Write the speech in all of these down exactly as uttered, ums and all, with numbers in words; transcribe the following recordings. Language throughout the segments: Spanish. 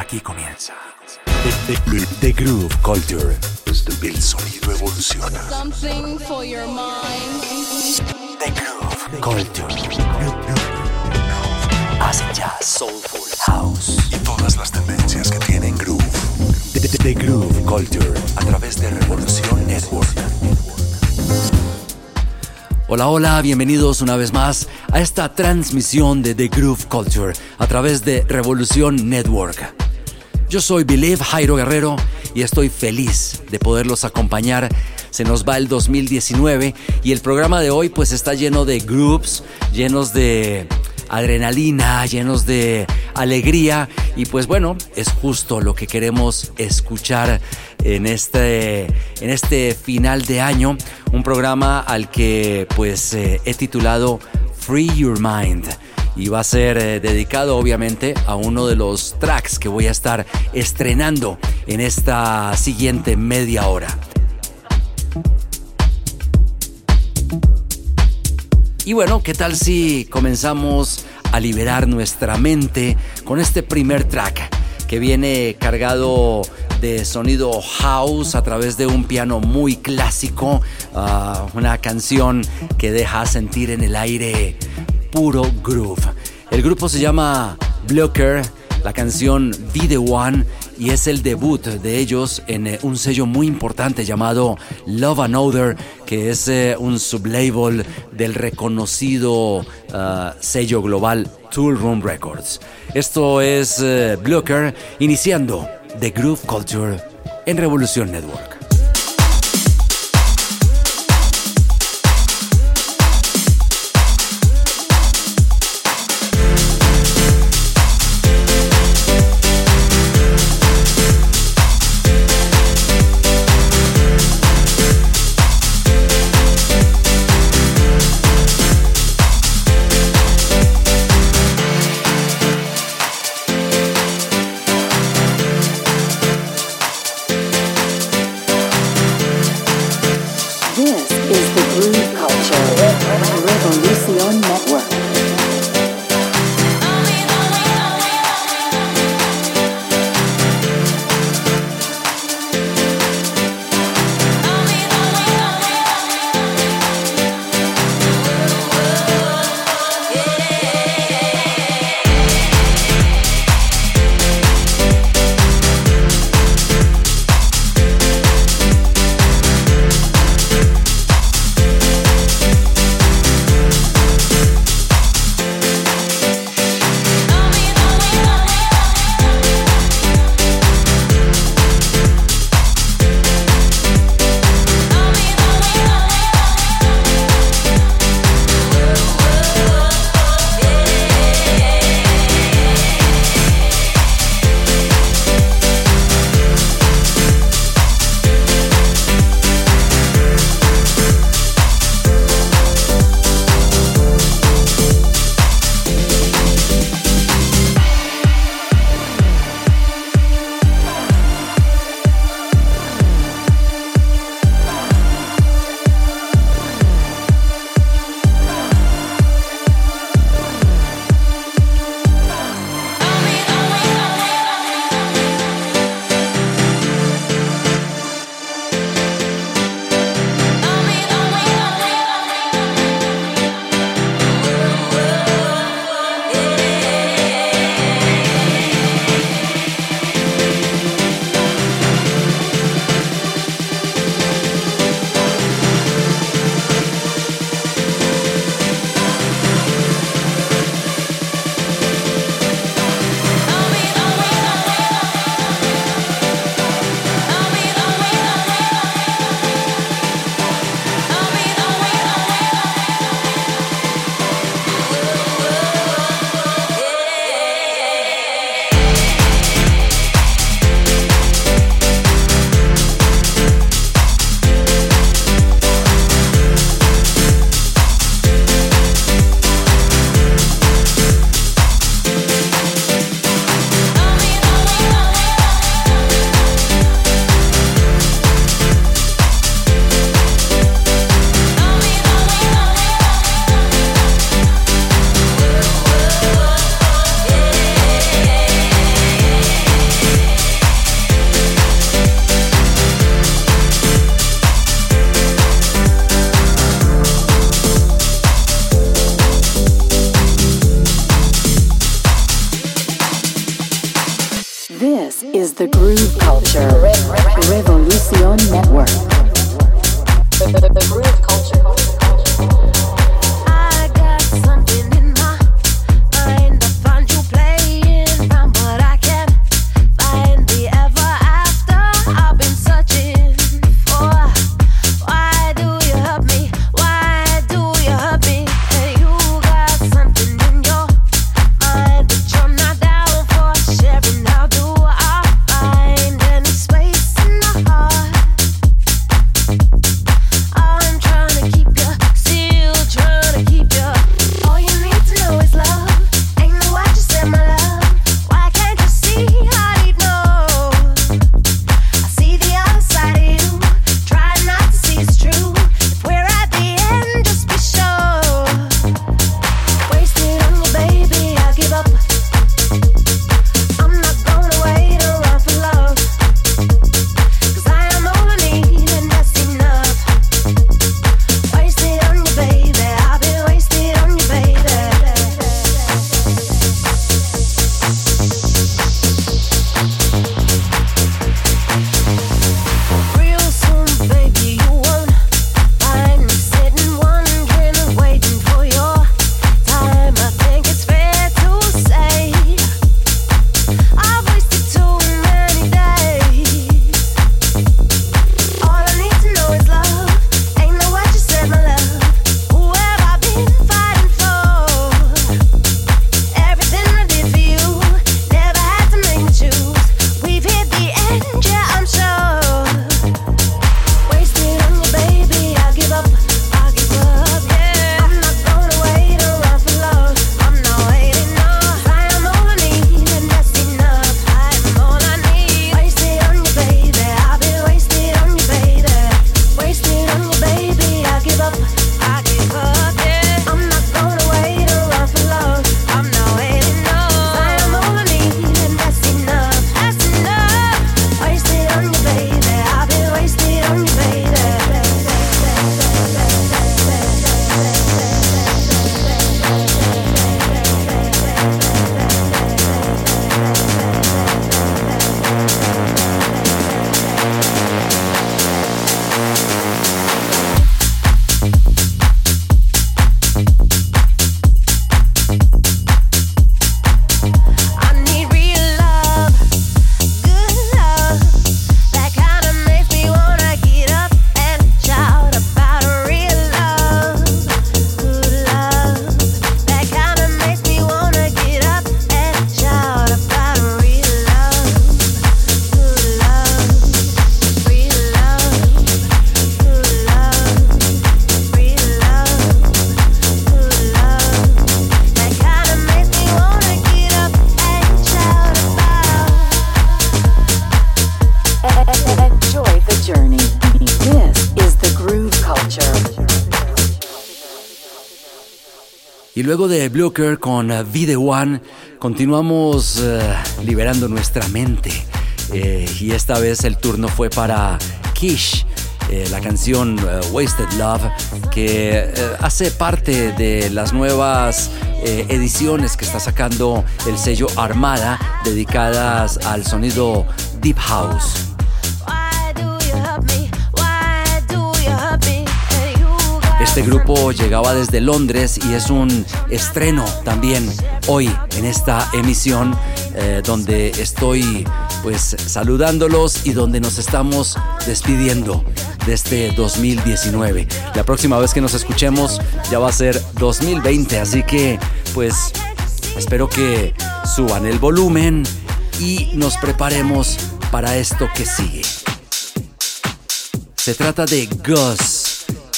Aquí comienza The, the, the Groove Culture. El sonido evoluciona. Something for your mind. The Groove Culture. Hace jazz, soulful, house y todas las tendencias que tienen groove. The, the, the Groove Culture a través de Revolución Network. Hola, hola, bienvenidos una vez más a esta transmisión de The Groove Culture a través de Revolución Network. Yo soy B-Liv Jairo Guerrero y estoy feliz de poderlos acompañar. Se nos va el dos mil diecinueve y el programa de hoy pues está lleno de grooves, llenos de adrenalina, llenos de alegría y pues bueno, es justo lo que queremos escuchar en este, en este final de año, un programa al que pues eh, he titulado Free Your Mind y va a ser eh, dedicado obviamente a uno de los tracks que voy a estar estrenando en esta siguiente media hora. Y bueno, ¿qué tal si comenzamos a liberar nuestra mente con este primer track que viene cargado de sonido house a través de un piano muy clásico, uh, una canción que deja sentir en el aire puro groove? El grupo se llama Blocker, la canción Be The One, y es el debut de ellos en un sello muy importante llamado Love Another, que es un sublabel del reconocido uh, sello global Tool Room Records. Esto es uh, Blocker, iniciando The Groove Culture en Revolución Network. This is The Groove Culture, Revolución Network. The Groove Culture. Y luego de Blocker con Be The One, continuamos uh, liberando nuestra mente. Eh, y esta vez el turno fue para Kish, eh, la canción uh, Wasted Love, que eh, hace parte de las nuevas eh, ediciones que está sacando el sello Armada, dedicadas al sonido Deep House. Este grupo llegaba desde Londres y es un estreno también hoy en esta emisión eh, donde estoy pues saludándolos y donde nos estamos despidiendo de este dos mil diecinueve. La próxima vez que nos escuchemos ya va a ser dos mil veinte, así que pues espero que suban el volumen y nos preparemos para esto que sigue. Se trata de Gus.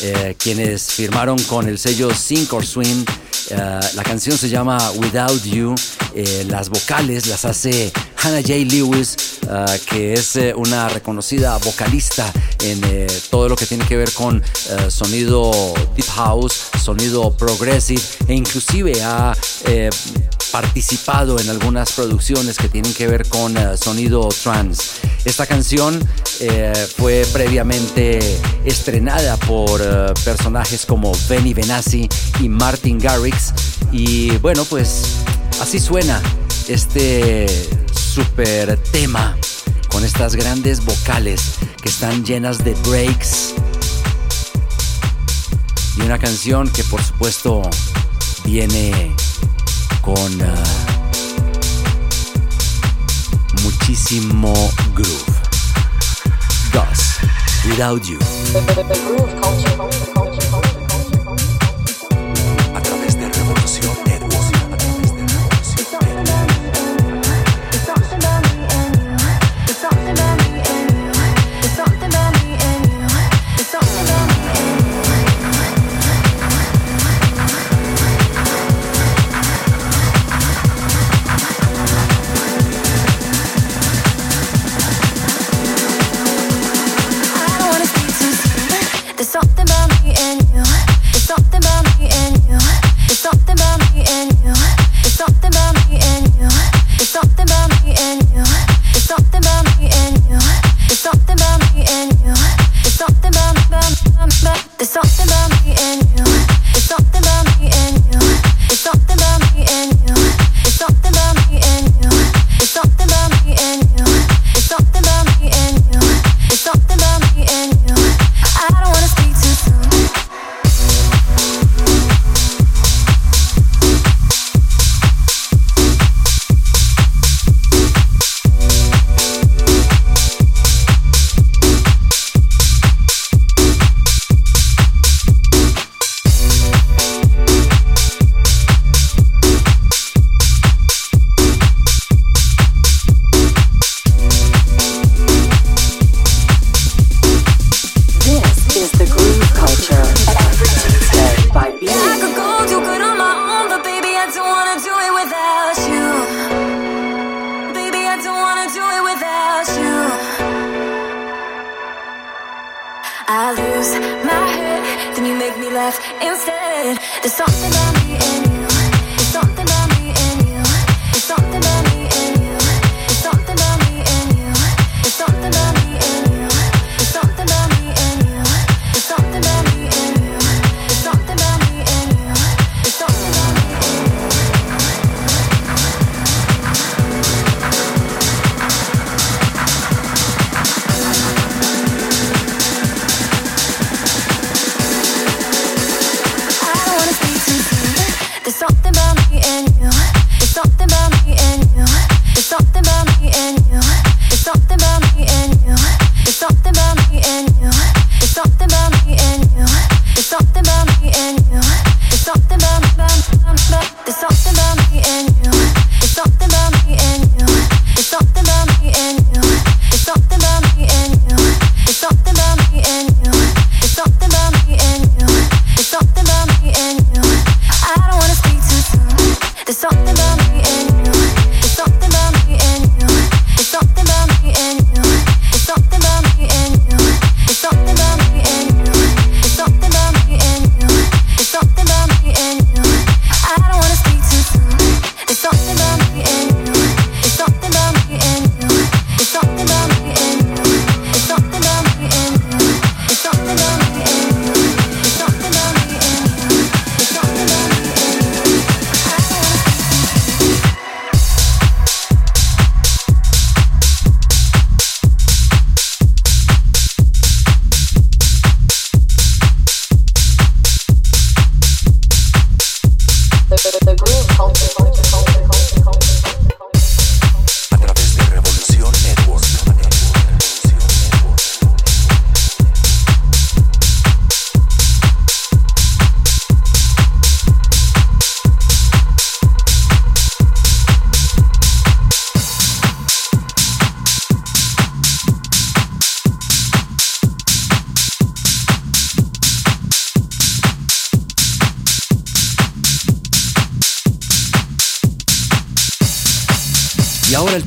Eh, quienes firmaron con el sello Sink or Swim. Eh, la canción se llama Without You. Eh, las vocales las hace Hannah J. Lewis, eh, que es eh, una reconocida vocalista en eh, todo lo que tiene que ver con eh, sonido deep house, sonido progressive, e inclusive ha eh, participado en algunas producciones que tienen que ver con eh, sonido trance. Esta canción eh, fue previamente estrenada por eh, personajes como Benny Benassi y Martin Garrix. Y bueno, pues así suena este super tema con estas grandes vocales que están llenas de breaks y una canción que por supuesto viene con uh, muchísimo groove. Gus, Without You. A través de Revolución Network.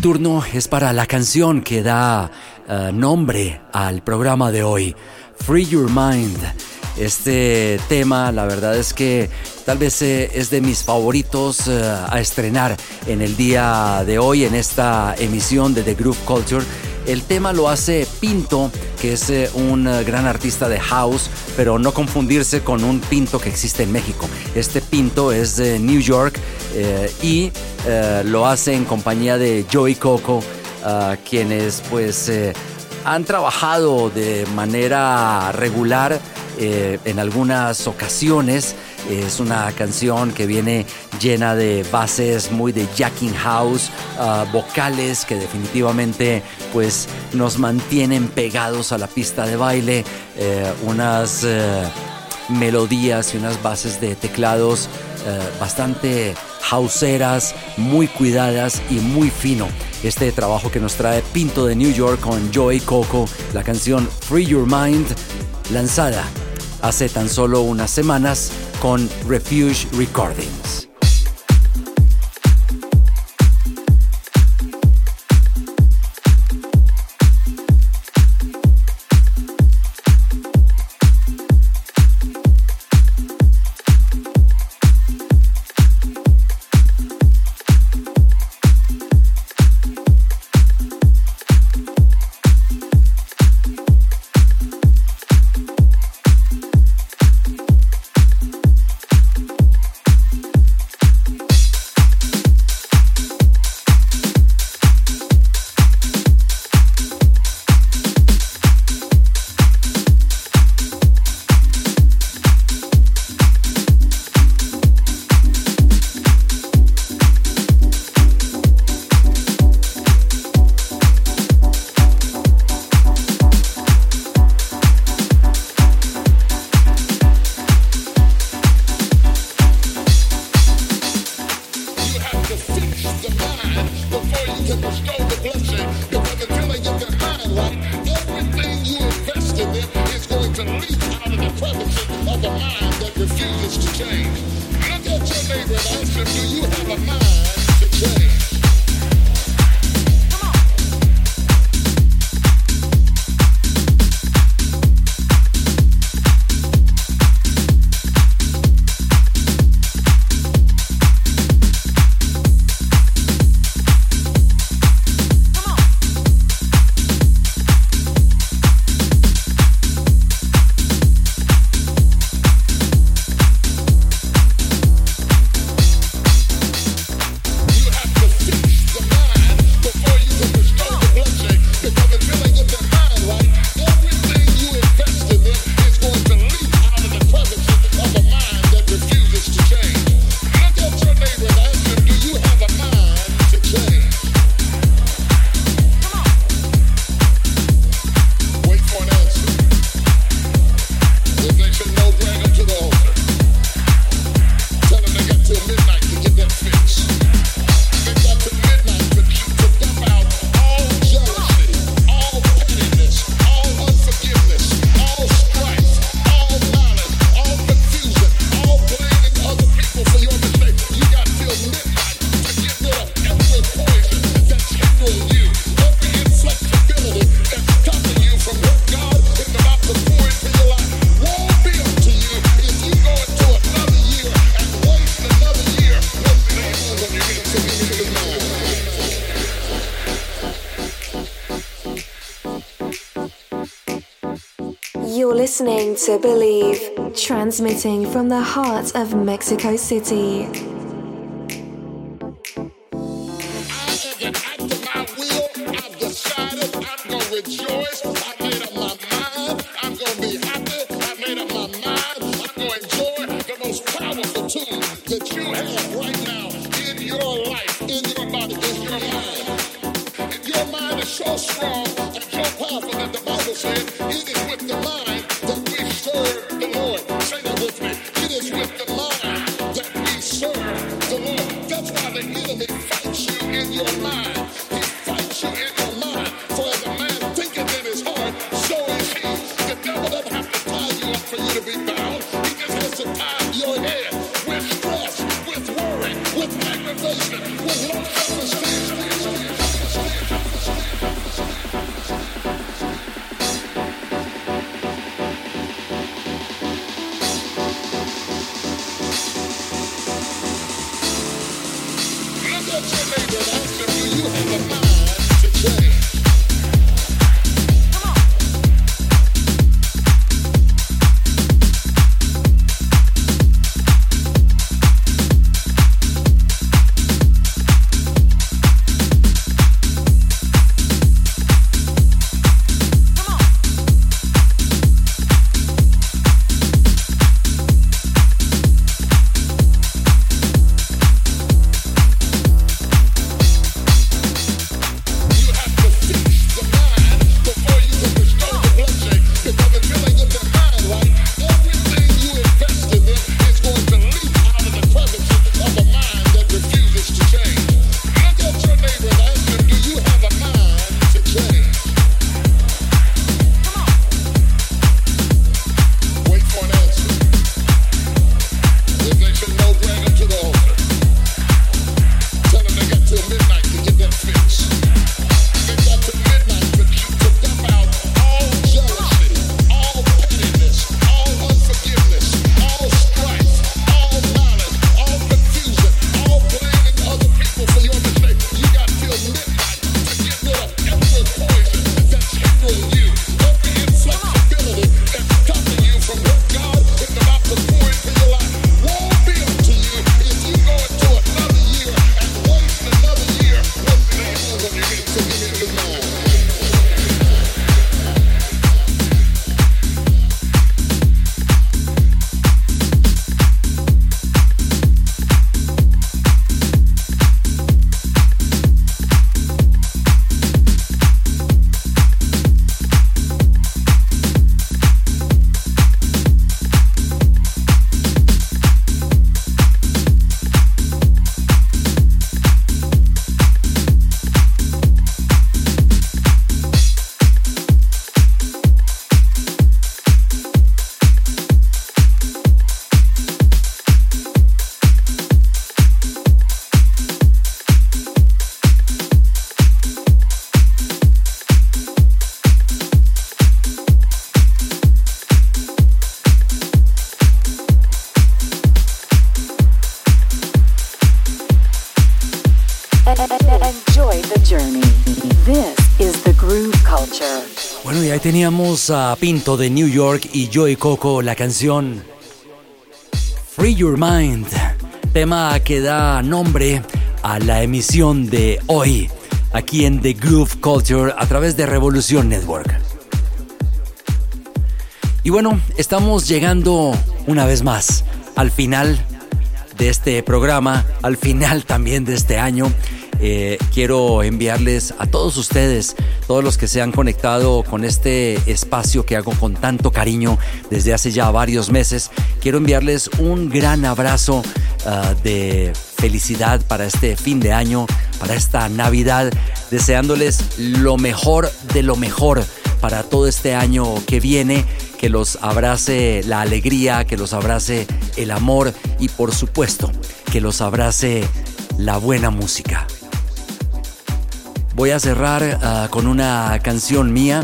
Turno es para la canción que da uh, nombre al programa de hoy, Free Your Mind. Este tema, la verdad es que tal vez eh, es de mis favoritos uh, a estrenar en el día de hoy en esta emisión de The Groove Culture. El tema lo hace Pinto, que es un gran artista de house, pero no confundirse con un Pinto que existe en México. Este Pinto es de New York eh, y eh, lo hace en compañía de Joey Coco, eh, quienes pues eh, han trabajado de manera regular eh, en algunas ocasiones. Es una canción que viene llena de bases muy de jacking house, uh, vocales que definitivamente pues, nos mantienen pegados a la pista de baile, eh, unas eh, melodías y unas bases de teclados eh, bastante houseeras, muy cuidadas y muy fino. Este trabajo que nos trae Pinto de New York con Joey Coco, la canción Free Your Mind, lanzada hace tan solo unas semanas con Refuge Recordings. Listening to B-Liv, transmitting from the heart of Mexico City. Look at your neighbor and ask him, do you have a mind to change? Culture. Bueno, y ahí teníamos a Pinto de New York y Joey Coco, la canción Free Your Mind, tema que da nombre a la emisión de hoy, aquí en The Groove Culture a través de Revolución Network. Y bueno, estamos llegando una vez más al final de este programa, al final también de este año. Eh, quiero enviarles a todos ustedes, todos los que se han conectado con este espacio que hago con tanto cariño desde hace ya varios meses, quiero enviarles un gran abrazo uh, de felicidad para este fin de año, para esta Navidad, deseándoles lo mejor de lo mejor para todo este año que viene, que los abrace la alegría, que los abrace el amor y por supuesto que los abrace la buena música. Voy a cerrar uh, con una canción mía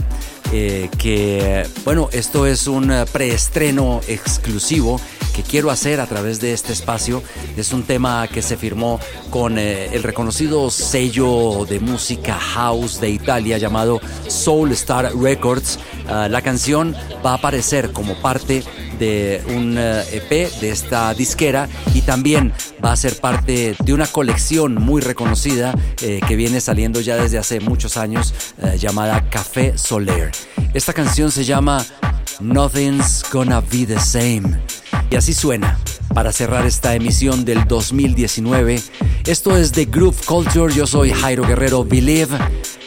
eh, que, bueno, esto es un preestreno exclusivo que quiero hacer a través de este espacio. Es un tema que se firmó con eh, el reconocido sello de música house de Italia llamado Soul Star Records. Uh, la canción va a aparecer como parte de un E P de esta disquera y también va a ser parte de una colección muy reconocida eh, que viene saliendo ya desde hace muchos años eh, llamada Café Solaire. Esta canción se llama Nothing's Gonna Be the Same y así suena para cerrar esta emisión del dos mil diecinueve. Esto es The Groove Culture, yo soy Jairo Guerrero, B-Liv.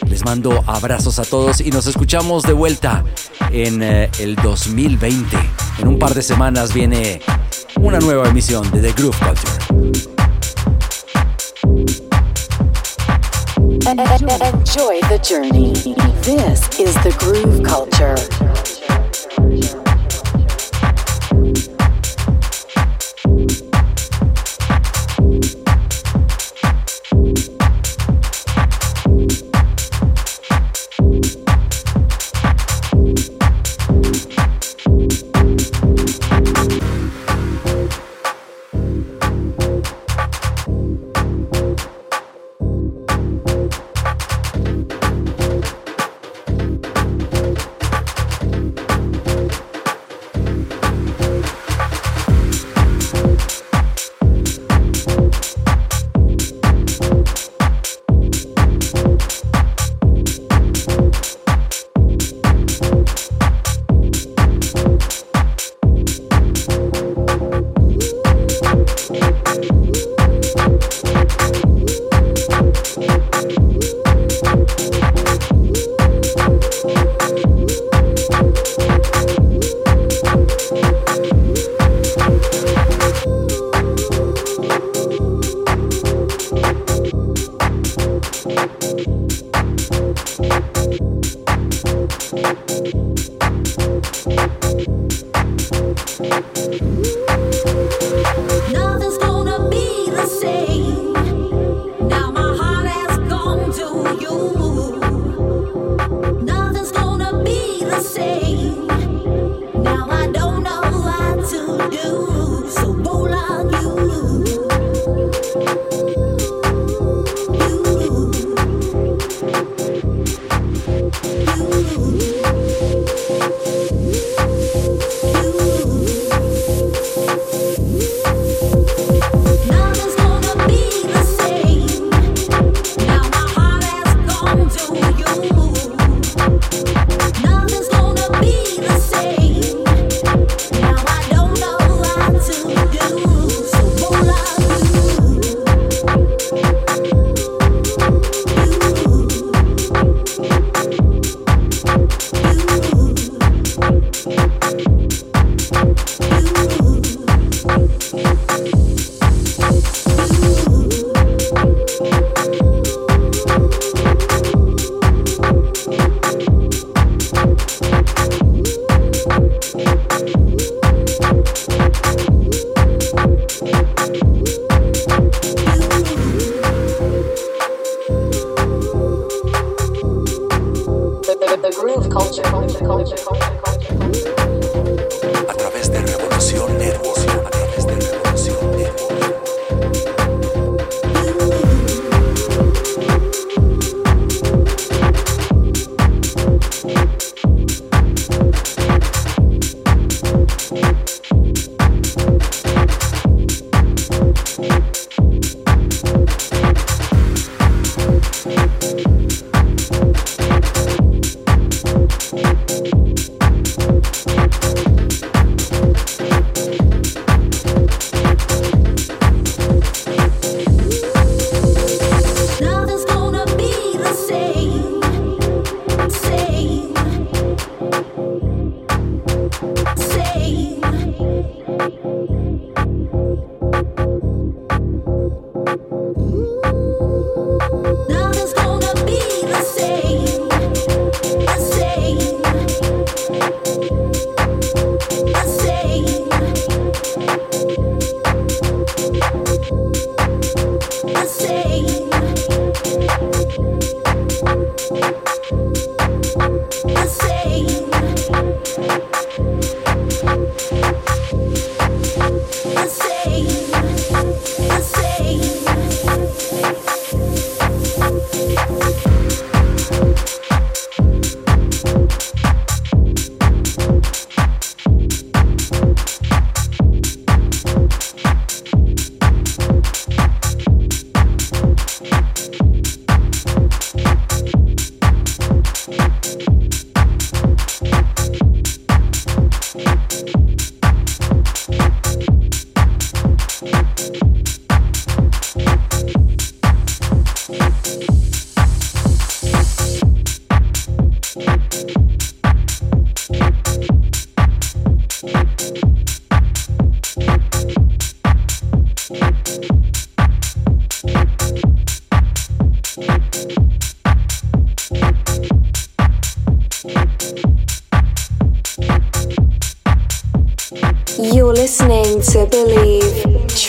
Les mando abrazos a todos y nos escuchamos de vuelta en eh, el dos mil veinte. En un par de semanas viene una nueva emisión de The Groove Culture. Enjoy the journey. This is The Groove Culture.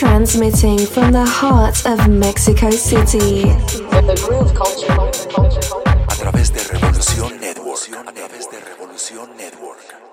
Transmitting from the heart of Mexico City. The Groove Culture. A través de Revolución Network. A través de Revolución Network.